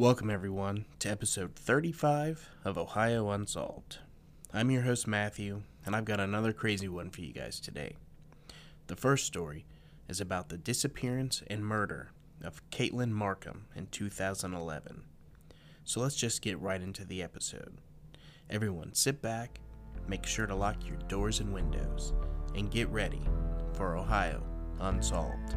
Welcome, everyone, to episode 35 of Ohio Unsolved. I'm your host, Matthew, and I've got another crazy one for you guys today. The first story is about the disappearance and murder of Katelyn Markham in 2011. So let's just get right into the episode. Everyone, sit back, make sure to lock your doors and windows, and get ready for Ohio Unsolved.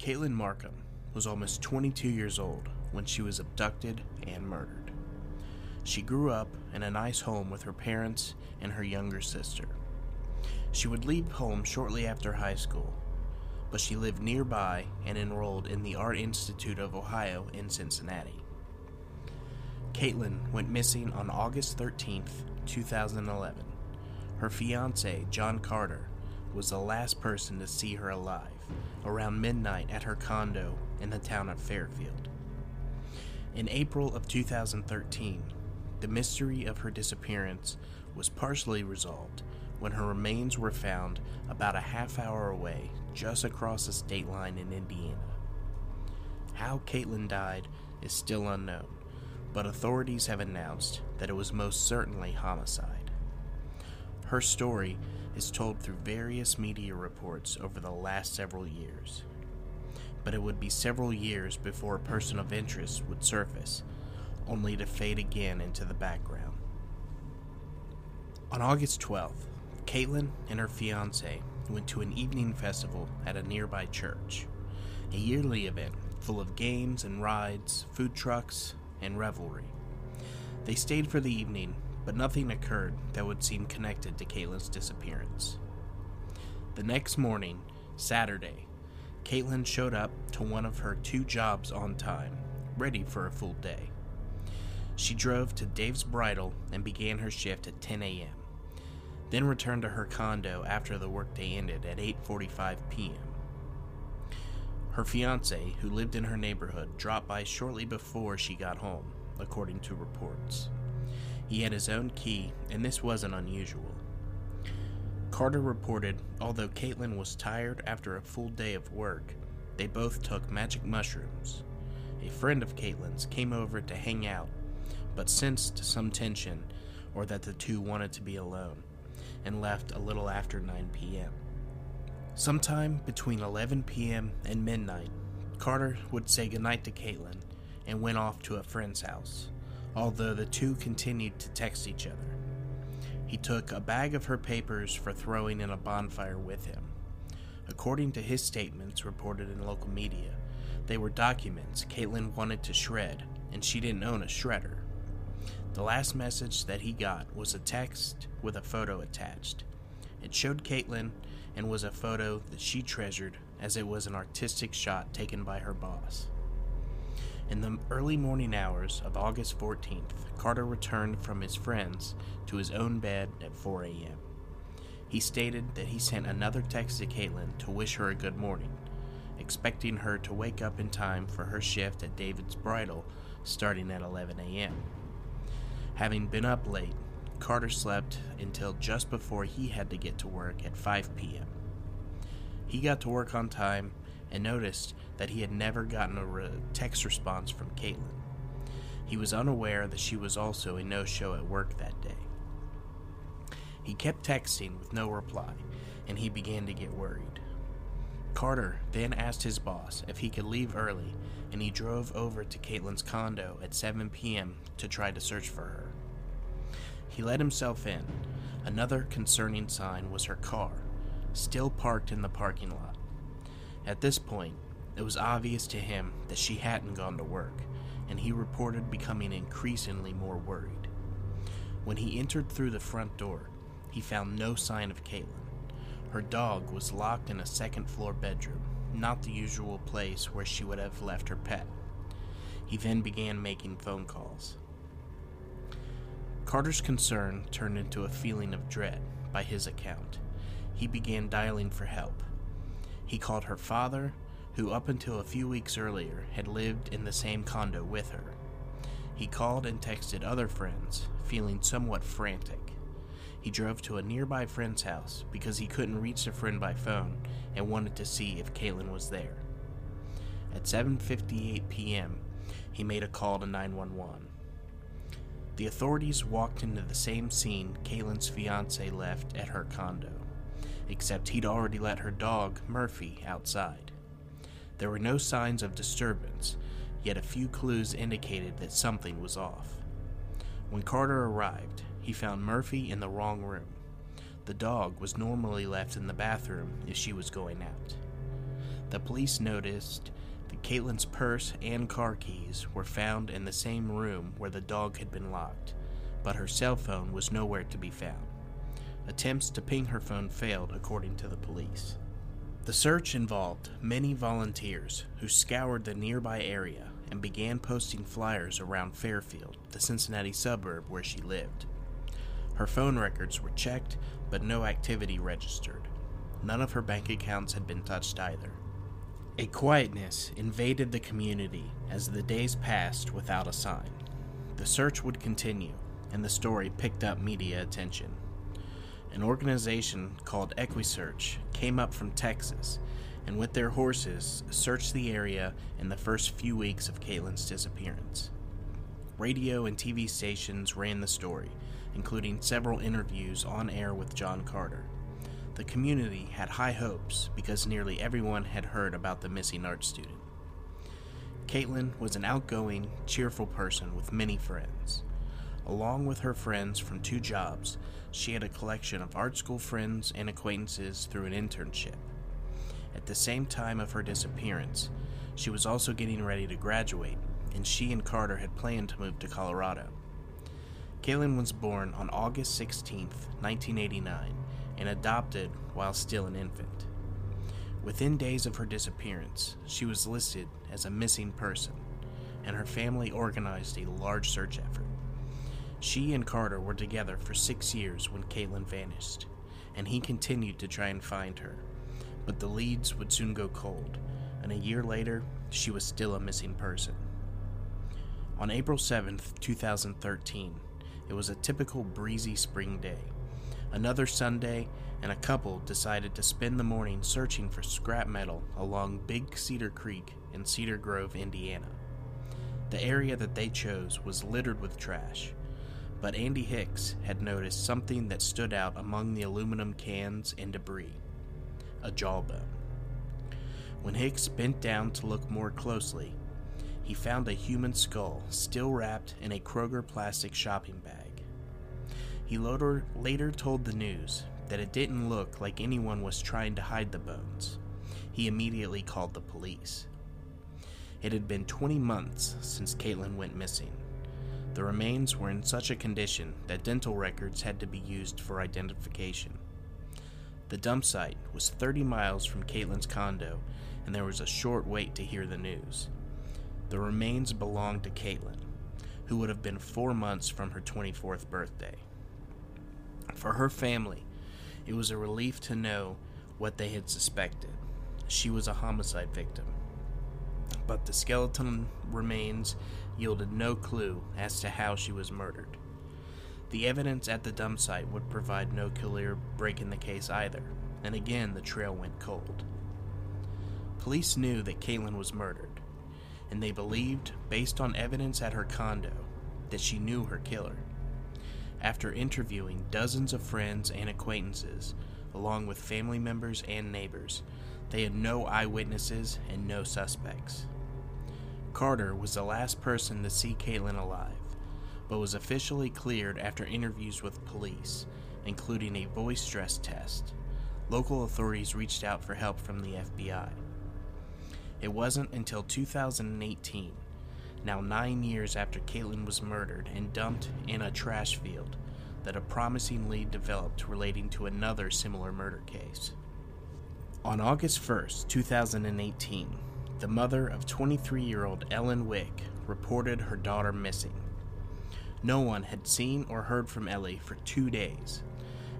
Katelyn Markham was almost 22 years old when she was abducted and murdered. She grew up in a nice home with her parents and her younger sister. She would leave home shortly after high school, but she lived nearby and enrolled in the Art Institute of Ohio in Cincinnati. Katelyn went missing on August 13, 2011. Her fiance, John Carter, was the last person to see her alive, around midnight at her condo in the town of Fairfield. In April of 2013, the mystery of her disappearance was partially resolved when her remains were found about a half hour away, just across the state line in Indiana. How Katelyn died is still unknown, but authorities have announced that it was most certainly homicide. Her story is told through various media reports over the last several years. But it would be several years before a person of interest would surface, only to fade again into the background. On August 12th, Katelyn and her fiancé went to an evening festival at a nearby church, a yearly event full of games and rides, food trucks, and revelry. They stayed for the evening, but nothing occurred that would seem connected to Katelyn's disappearance. The next morning, Saturday, Katelyn showed up to one of her two jobs on time, ready for a full day. She drove to David's Bridal and began her shift at 10 a.m., then returned to her condo after the workday ended at 8:45 p.m. Her fiancé, who lived in her neighborhood, dropped by shortly before she got home, according to reports. He had his own key, and this wasn't unusual. Carter reported, although Katelyn was tired after a full day of work, they both took magic mushrooms. A friend of Katelyn's came over to hang out, but sensed some tension, or that the two wanted to be alone, and left a little after 9 p.m. Sometime between 11 p.m. and midnight, Carter would say goodnight to Katelyn and went off to a friend's house, although the two continued to text each other. He took a bag of her papers for throwing in a bonfire with him. According to his statements reported in local media, they were documents Katelyn wanted to shred, and she didn't own a shredder. The last message that he got was a text with a photo attached. It showed Katelyn and was a photo that she treasured, as it was an artistic shot taken by her boss. In the early morning hours of August 14th, Carter returned from his friends to his own bed at 4 a.m. He stated that he sent another text to Katelyn to wish her a good morning, expecting her to wake up in time for her shift at David's Bridal starting at 11 a.m. Having been up late, Carter slept until just before he had to get to work at 5 p.m. He got to work on time and noticed that he had never gotten a text response from Katelyn. He was unaware that she was also a no-show at work that day. He kept texting with no reply, and he began to get worried. Carter then asked his boss if he could leave early, and he drove over to Katelyn's condo at 7 p.m. to try to search for her. He let himself in. Another concerning sign was her car, still parked in the parking lot. At this point, it was obvious to him that she hadn't gone to work, and he reported becoming increasingly more worried. When he entered through the front door, he found no sign of Katelyn. Her dog was locked in a second-floor bedroom, not the usual place where she would have left her pet. He then began making phone calls. Carter's concern turned into a feeling of dread, by his account. He began dialing for help. He called her father, who up until a few weeks earlier had lived in the same condo with her. He called and texted other friends, feeling somewhat frantic. He drove to a nearby friend's house because he couldn't reach the friend by phone and wanted to see if Katelyn was there. At 7:58 p.m., he made a call to 911. The authorities walked into the same scene Katelyn's fiancé left at her condo, except he'd already let her dog, Murphy, outside. There were no signs of disturbance, yet a few clues indicated that something was off. When Carter arrived, he found Murphy in the wrong room. The dog was normally left in the bathroom if she was going out. The police noticed that Katelyn's purse and car keys were found in the same room where the dog had been locked, but her cell phone was nowhere to be found. Attempts to ping her phone failed, according to the police. The search involved many volunteers who scoured the nearby area and began posting flyers around Fairfield, the Cincinnati suburb where she lived. Her phone records were checked, but no activity registered. None of her bank accounts had been touched either. A quietness invaded the community as the days passed without a sign. The search would continue, and the story picked up media attention. An organization called EquiSearch came up from Texas, and with their horses, searched the area in the first few weeks of Katelyn's disappearance. Radio and TV stations ran the story, including several interviews on air with John Carter. The community had high hopes because nearly everyone had heard about the missing art student. Katelyn was an outgoing, cheerful person with many friends. Along with her friends from two jobs, she had a collection of art school friends and acquaintances through an internship. At the same time of her disappearance, she was also getting ready to graduate, and she and Carter had planned to move to Colorado. Katelyn was born on August 16, 1989, and adopted while still an infant. Within days of her disappearance, she was listed as a missing person, and her family organized a large search effort. She and Carter were together for 6 years when Katelyn vanished, and he continued to try and find her, but the leads would soon go cold, and a year later, she was still a missing person. On April 7, 2013, it was a typical breezy spring day. Another Sunday, and a couple decided to spend the morning searching for scrap metal along Big Cedar Creek in Cedar Grove, Indiana. The area that they chose was littered with trash, but Andy Hicks had noticed something that stood out among the aluminum cans and debris: a jawbone. When Hicks bent down to look more closely, he found a human skull still wrapped in a Kroger plastic shopping bag. He later told the news that it didn't look like anyone was trying to hide the bones. He immediately called the police. It had been 20 months since Katelyn went missing. The remains were in such a condition that dental records had to be used for identification. The dump site was 30 miles from Katelyn's condo, and there was a short wait to hear the news. The remains belonged to Katelyn, who would have been 4 months from her 24th birthday. For her family, it was a relief to know what they had suspected. She was a homicide victim, but the skeleton remains yielded no clue as to how she was murdered. The evidence at the dump site would provide no clear break in the case either, and again the trail went cold. Police knew that Katelyn was murdered, and they believed, based on evidence at her condo, that she knew her killer. after interviewing dozens of friends and acquaintances, along with family members and neighbors. They had no eyewitnesses and no suspects. Carter was the last person to see Katelyn alive, but was officially cleared after interviews with police, including a voice stress test. Local authorities reached out for help from the FBI. It wasn't until 2018, now 9 years after Katelyn was murdered and dumped in a trash field, that a promising lead developed relating to another similar murder case. On August 1st, 2018, the mother of 23-year-old Ellen Wick reported her daughter missing. No one had seen or heard from Ellie for 2 days,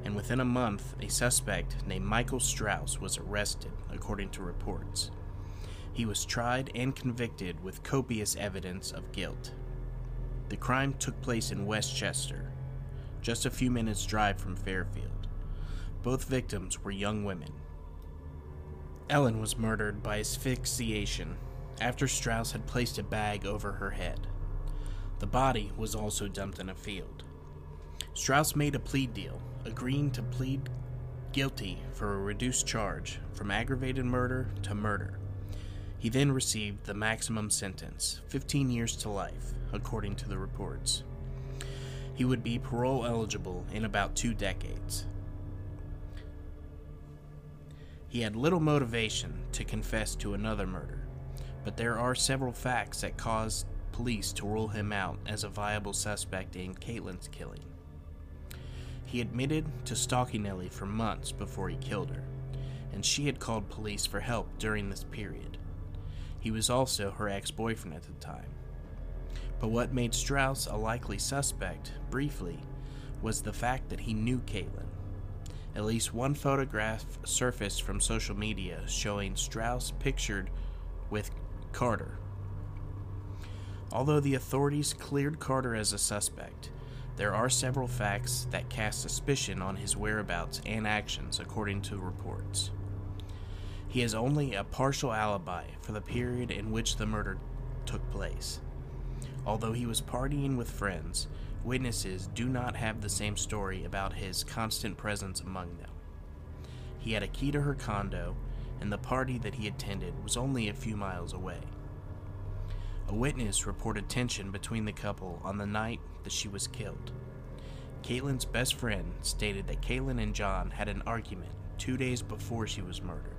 and within a month, a suspect named Michael Strauss was arrested, according to reports. He was tried and convicted with copious evidence of guilt. The crime took place in Westchester, just a few minutes' drive from Fairfield. Both victims were young women. Ellen was murdered by asphyxiation after Strauss had placed a bag over her head. The body was also dumped in a field. Strauss made a plea deal, agreeing to plead guilty for a reduced charge from aggravated murder to murder. He then received the maximum sentence, 15 years to life, according to the reports. He would be parole eligible in about 2 decades. He had little motivation to confess to another murder, but there are several facts that caused police to rule him out as a viable suspect in Katelyn's killing. He admitted to stalking Ellie for months before he killed her, and she had called police for help during this period. He was also her ex-boyfriend at the time. But what made Strauss a likely suspect, briefly, was the fact that he knew Katelyn. At least one photograph surfaced from social media showing Strauss pictured with Carter. Although the authorities cleared Carter as a suspect, there are several facts that cast suspicion on his whereabouts and actions, according to reports. He has only a partial alibi for the period in which the murder took place. Although he was partying with friends, witnesses do not have the same story about his constant presence among them. He had a key to her condo, and the party that he attended was only a few miles away. A witness reported tension between the couple on the night that she was killed. Katelyn's best friend stated that Katelyn and John had an argument 2 days before she was murdered.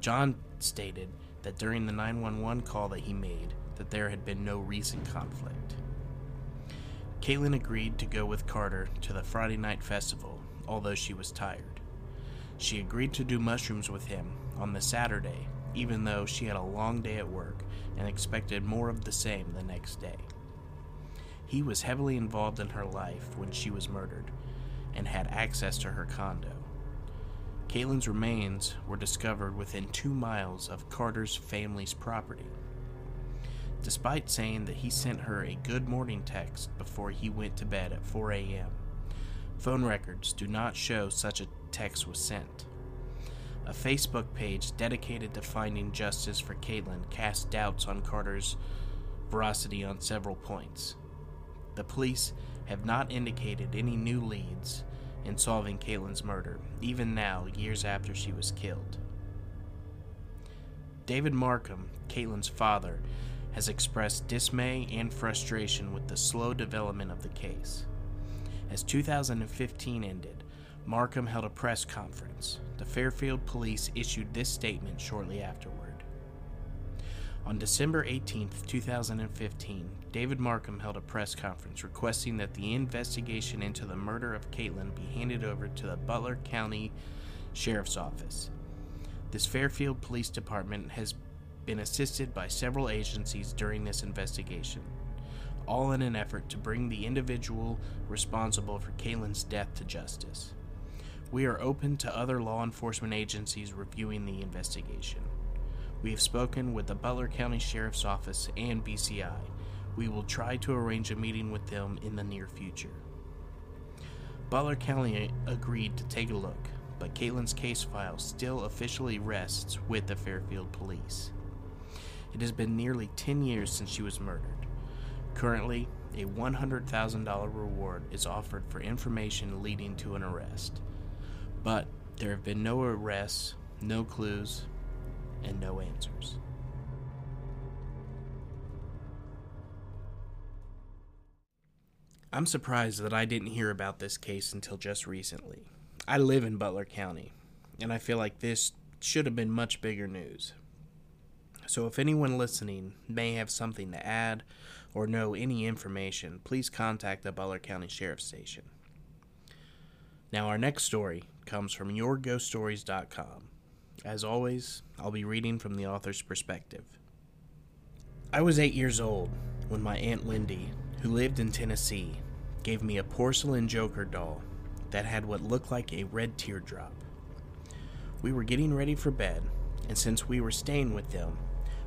John stated that during the 911 call that he made, that there had been no recent conflict. Katelyn agreed to go with Carter to the Friday night festival, although she was tired. She agreed to do mushrooms with him on the Saturday, even though she had a long day at work and expected more of the same the next day. He was heavily involved in her life when she was murdered and had access to her condo. Katelyn's remains were discovered within 2 miles of Carter's family's property. Despite saying that he sent her a good morning text before he went to bed at 4 a.m., phone records do not show such a text was sent. A Facebook page dedicated to finding justice for Katelyn cast doubts on Carter's veracity on several points. The police have not indicated any new leads in solving Katelyn's murder, even now, years after she was killed. David Markham, Katelyn's father, has expressed dismay and frustration with the slow development of the case. As 2015 ended, Markham held a press conference. The Fairfield Police issued this statement shortly afterward. On December 18, 2015, David Markham held a press conference requesting that the investigation into the murder of Katelyn be handed over to the Butler County Sheriff's Office. This Fairfield Police Department has been assisted by several agencies during this investigation, all in an effort to bring the individual responsible for Katelyn's death to justice. We are open to other law enforcement agencies reviewing the investigation. We have spoken with the Butler County Sheriff's Office and BCI. We will try to arrange a meeting with them in the near future. Butler County agreed to take a look, but Katelyn's case file still officially rests with the Fairfield Police. It has been nearly 10 years since she was murdered. Currently, a $100,000 reward is offered for information leading to an arrest. But there have been no arrests, no clues, and no answers. I'm surprised that I didn't hear about this case until just recently. I live in Butler County, and I feel like this should have been much bigger news. So if anyone listening may have something to add or know any information, please contact the Butler County Sheriff's Station. Now our next story comes from yourghoststories.com. As always, I'll be reading from the author's perspective. I was 8 years old when my Aunt Lindy, who lived in Tennessee, gave me a porcelain Joker doll that had what looked like a red teardrop. We were getting ready for bed, and since we were staying with them,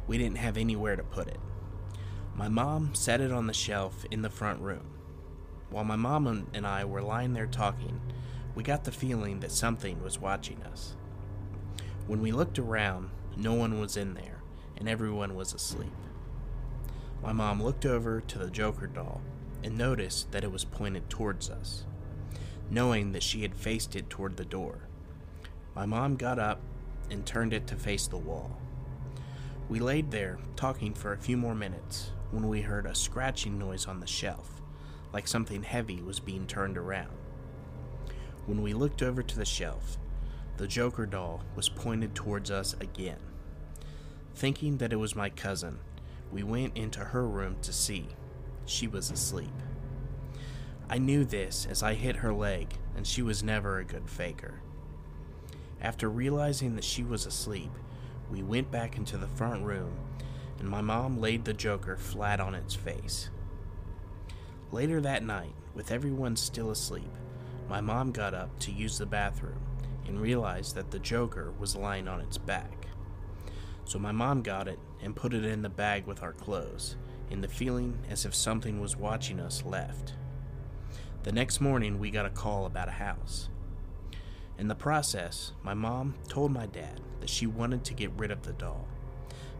we didn't have anywhere to put it. My mom set it on the shelf in the front room. While my mom and I were lying there talking, we got the feeling that something was watching us. When we looked around, no one was in there, and everyone was asleep. My mom looked over to the Joker doll and noticed that it was pointed towards us, knowing that she had faced it toward the door. My mom got up and turned it to face the wall. We laid there talking for a few more minutes when we heard a scratching noise on the shelf, like something heavy was being turned around. When we looked over to the shelf, the Joker doll was pointed towards us again. Thinking that it was my cousin, we went into her room to see. She was asleep. I knew this as I hit her leg, and she was never a good faker. After realizing that she was asleep, we went back into the front room, and my mom laid the Joker flat on its face. Later that night, with everyone still asleep, my mom got up to use the bathroom and realized that the Joker was lying on its back. So my mom got it and put it in the bag with our clothes, and the feeling as if something was watching us left. The next morning, we got a call about a house. In the process, my mom told my dad that she wanted to get rid of the doll.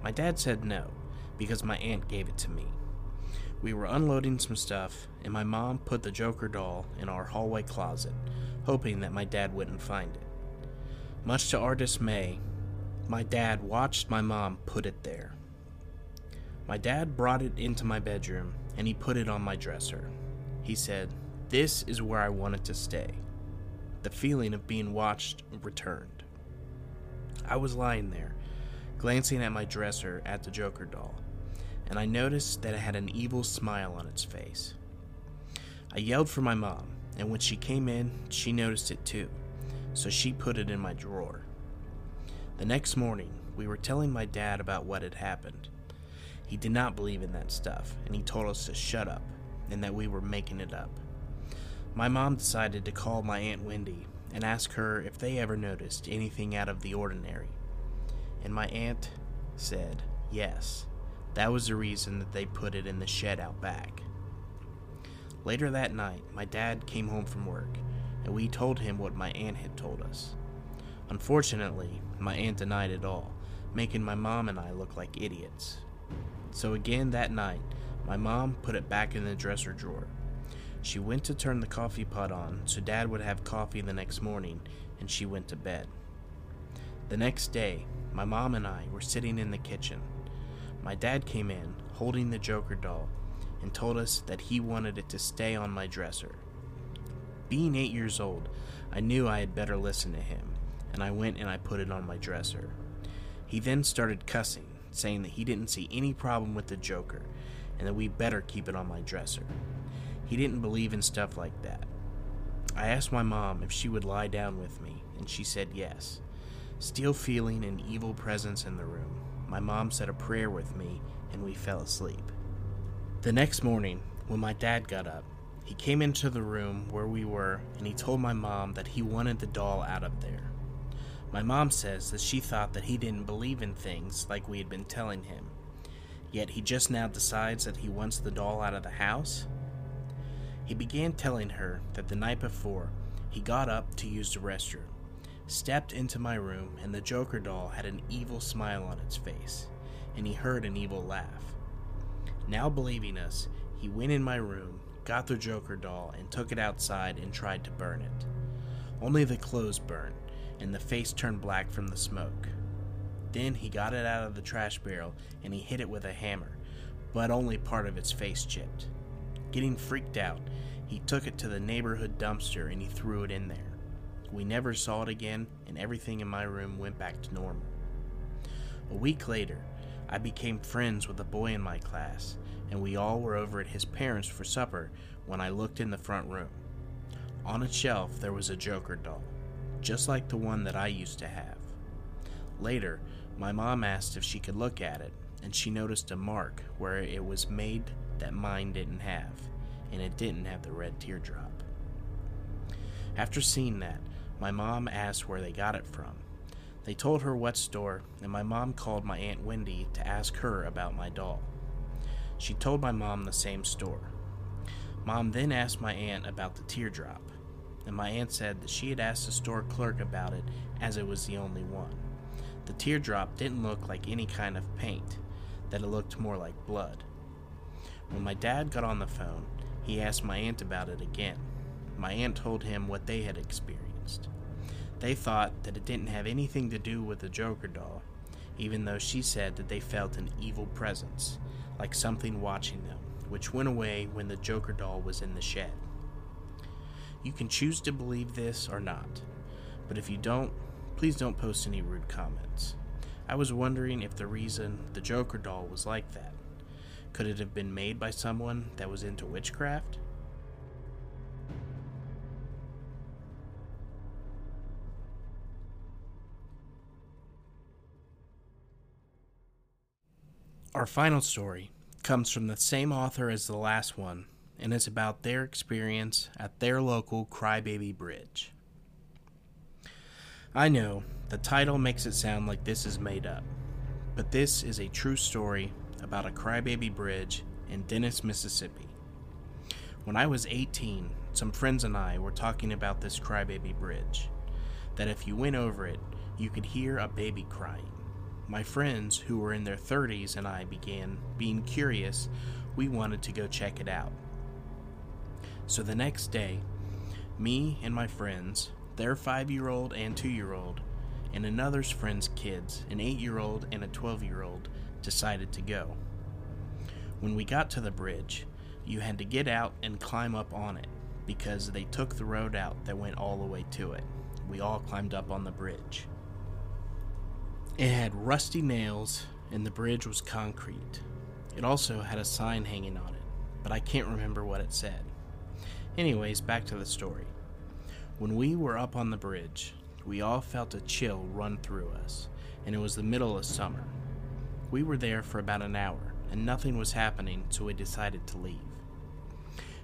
My dad said no, because my aunt gave it to me. We were unloading some stuff, and my mom put the Joker doll in our hallway closet, hoping that my dad wouldn't find it. Much to our dismay, my dad watched my mom put it there. My dad brought it into my bedroom, and he put it on my dresser. He said, "This is where I want it to stay." The feeling of being watched returned. I was lying there, glancing at my dresser at the Joker doll, and I noticed that it had an evil smile on its face. I yelled for my mom, and when she came in, she noticed it too, so she put it in my drawer. The next morning, we were telling my dad about what had happened. He did not believe in that stuff, and he told us to shut up, and that we were making it up. My mom decided to call my Aunt Wendy and ask her if they ever noticed anything out of the ordinary. And my aunt said, yes, that was the reason that they put it in the shed out back. Later that night, my dad came home from work, and we told him what my aunt had told us. Unfortunately, my aunt denied it all, making my mom and I look like idiots. So again that night, my mom put it back in the dresser drawer. She went to turn the coffee pot on so Dad would have coffee the next morning, and she went to bed. The next day, my mom and I were sitting in the kitchen. My dad came in, holding the Joker doll, and told us that he wanted it to stay on my dresser. Being 8 years old, I knew I had better listen to him, and I went and I put it on my dresser. He then started cussing, saying that he didn't see any problem with the Joker, and that we better keep it on my dresser. He didn't believe in stuff like that. I asked my mom if she would lie down with me, and she said yes. Still feeling an evil presence in the room, my mom said a prayer with me, and we fell asleep. The next morning, when my dad got up, he came into the room where we were, and he told my mom that he wanted the doll out of there. My mom says that she thought that he didn't believe in things like we had been telling him, yet he just now decides that he wants the doll out of the house? He began telling her that the night before, he got up to use the restroom, stepped into my room, and the Joker doll had an evil smile on its face, and he heard an evil laugh. Now believing us, He went in my room, got the Joker doll, and took it outside and tried to burn it. Only the clothes burned, and the face turned black from the smoke. Then he got it out of the trash barrel, and he hit it with a hammer, but only part of its face chipped. Getting freaked out, he took it to the neighborhood dumpster, and he threw it in there. We never saw it again, and everything in my room went back to normal. A week later, I became friends with a boy in my class, and we all were over at his parents' for supper when I looked in the front room. On a shelf, there was a Joker doll, just like the one that I used to have. Later, my mom asked if she could look at it, and she noticed a mark where it was made that mine didn't have, and it didn't have the red teardrop. After seeing that, my mom asked where they got it from. They told her what store, and my mom called my Aunt Wendy to ask her about my doll. She told my mom the same store. Mom then asked my aunt about the teardrop, and my aunt said that she had asked the store clerk about it as it was the only one. The teardrop didn't look like any kind of paint, that it looked more like blood. When my dad got on the phone, he asked my aunt about it again. My aunt told him what they had experienced. They thought that it didn't have anything to do with the Joker doll, even though she said that they felt an evil presence, like something watching them, which went away when the Joker doll was in the shed. You can choose to believe this or not, but if you don't, please don't post any rude comments. I was wondering if the reason the Joker doll was like that. Could it have been made by someone that was into witchcraft? Our final story comes from the same author as the last one, and it's about their experience at their local Crybaby Bridge. I know, the title makes it sound like this is made up, but this is a true story about a crybaby bridge in Dennis, Mississippi. When I was 18, some friends and I were talking about this crybaby bridge, that if you went over it, you could hear a baby crying. My friends, who were in their 30s, and I began being curious. We wanted to go check it out. So the next day, me and my friends, their 5-year-old and 2-year-old, and another friend's kids, an 8-year-old and a 12-year-old, decided to go. When we got to the bridge, you had to get out and climb up on it because they took the road out that went all the way to it. We all climbed up on the bridge. It had rusty nails and the bridge was concrete. It also had a sign hanging on it, but I can't remember what it said. Anyways, back to the story. When we were up on the bridge, we all felt a chill run through us, and it was the middle of summer. We were there for about an hour, and nothing was happening, so we decided to leave.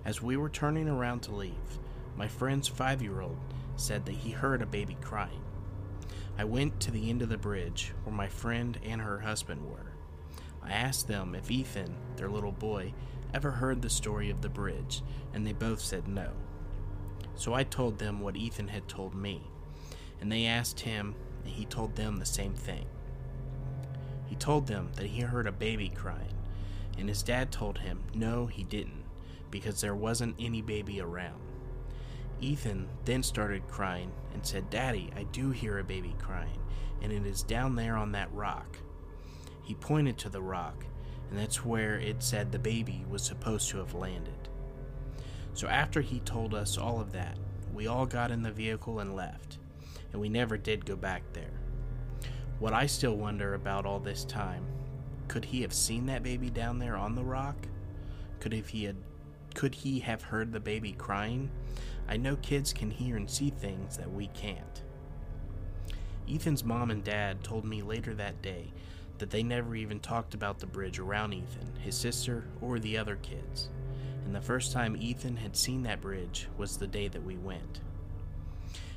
As we were turning around to leave, my friend's 5-year-old said that he heard a baby crying. I went to the end of the bridge where my friend and her husband were. I asked them if Ethan, their little boy, ever heard the story of the bridge, and they both said no. So I told them what Ethan had told me, and they asked him, and he told them the same thing. He told them that he heard a baby crying, and his dad told him no, he didn't, because there wasn't any baby around. Ethan then started crying and said, "Daddy, I do hear a baby crying, and it is down there on that rock." He pointed to the rock, and that's where it said the baby was supposed to have landed. So after he told us all of that, we all got in the vehicle and left, and we never did go back there. What I still wonder about all this time, could he have seen that baby down there on the rock? Could he have heard the baby crying? I know kids can hear and see things that we can't. Ethan's mom and dad told me later that day that they never even talked about the bridge around Ethan, his sister, or the other kids, and the first time Ethan had seen that bridge was the day that we went.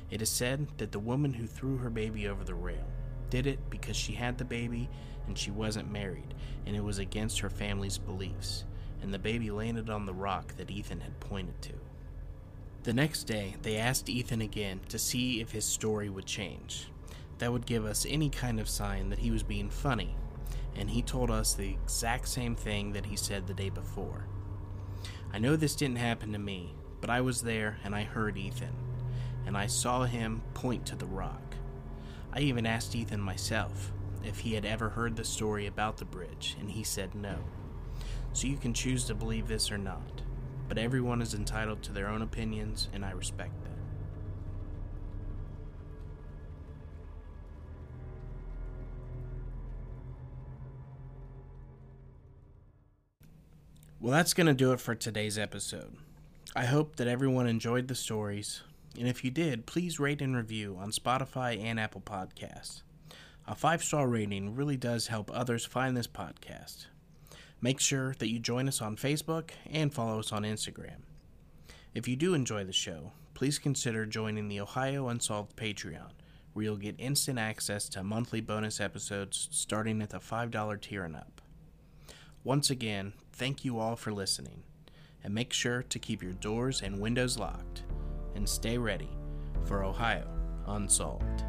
It is said that the woman who threw her baby over the rail did it because she had the baby and she wasn't married, and it was against her family's beliefs, and the baby landed on the rock that Ethan had pointed to. The next day, they asked Ethan again to see if his story would change. That would give us any kind of sign that he was being funny, and he told us the exact same thing that he said the day before. I know this didn't happen to me, but I was there and I heard Ethan, and I saw him point to the rock. I even asked Ethan myself if he had ever heard the story about the bridge, and he said no. So you can choose to believe this or not, but everyone is entitled to their own opinions, and I respect that. Well, that's going to do it for today's episode. I hope that everyone enjoyed the stories, and if you did, please rate and review on Spotify and Apple Podcasts. A 5-star rating really does help others find this podcast. Make sure that you join us on Facebook and follow us on Instagram. If you do enjoy the show, please consider joining the Ohio Unsolved Patreon, where you'll get instant access to monthly bonus episodes starting at the $5 tier and up. Once again, thank you all for listening, and make sure to keep your doors and windows locked, and stay ready for Ohio Unsolved.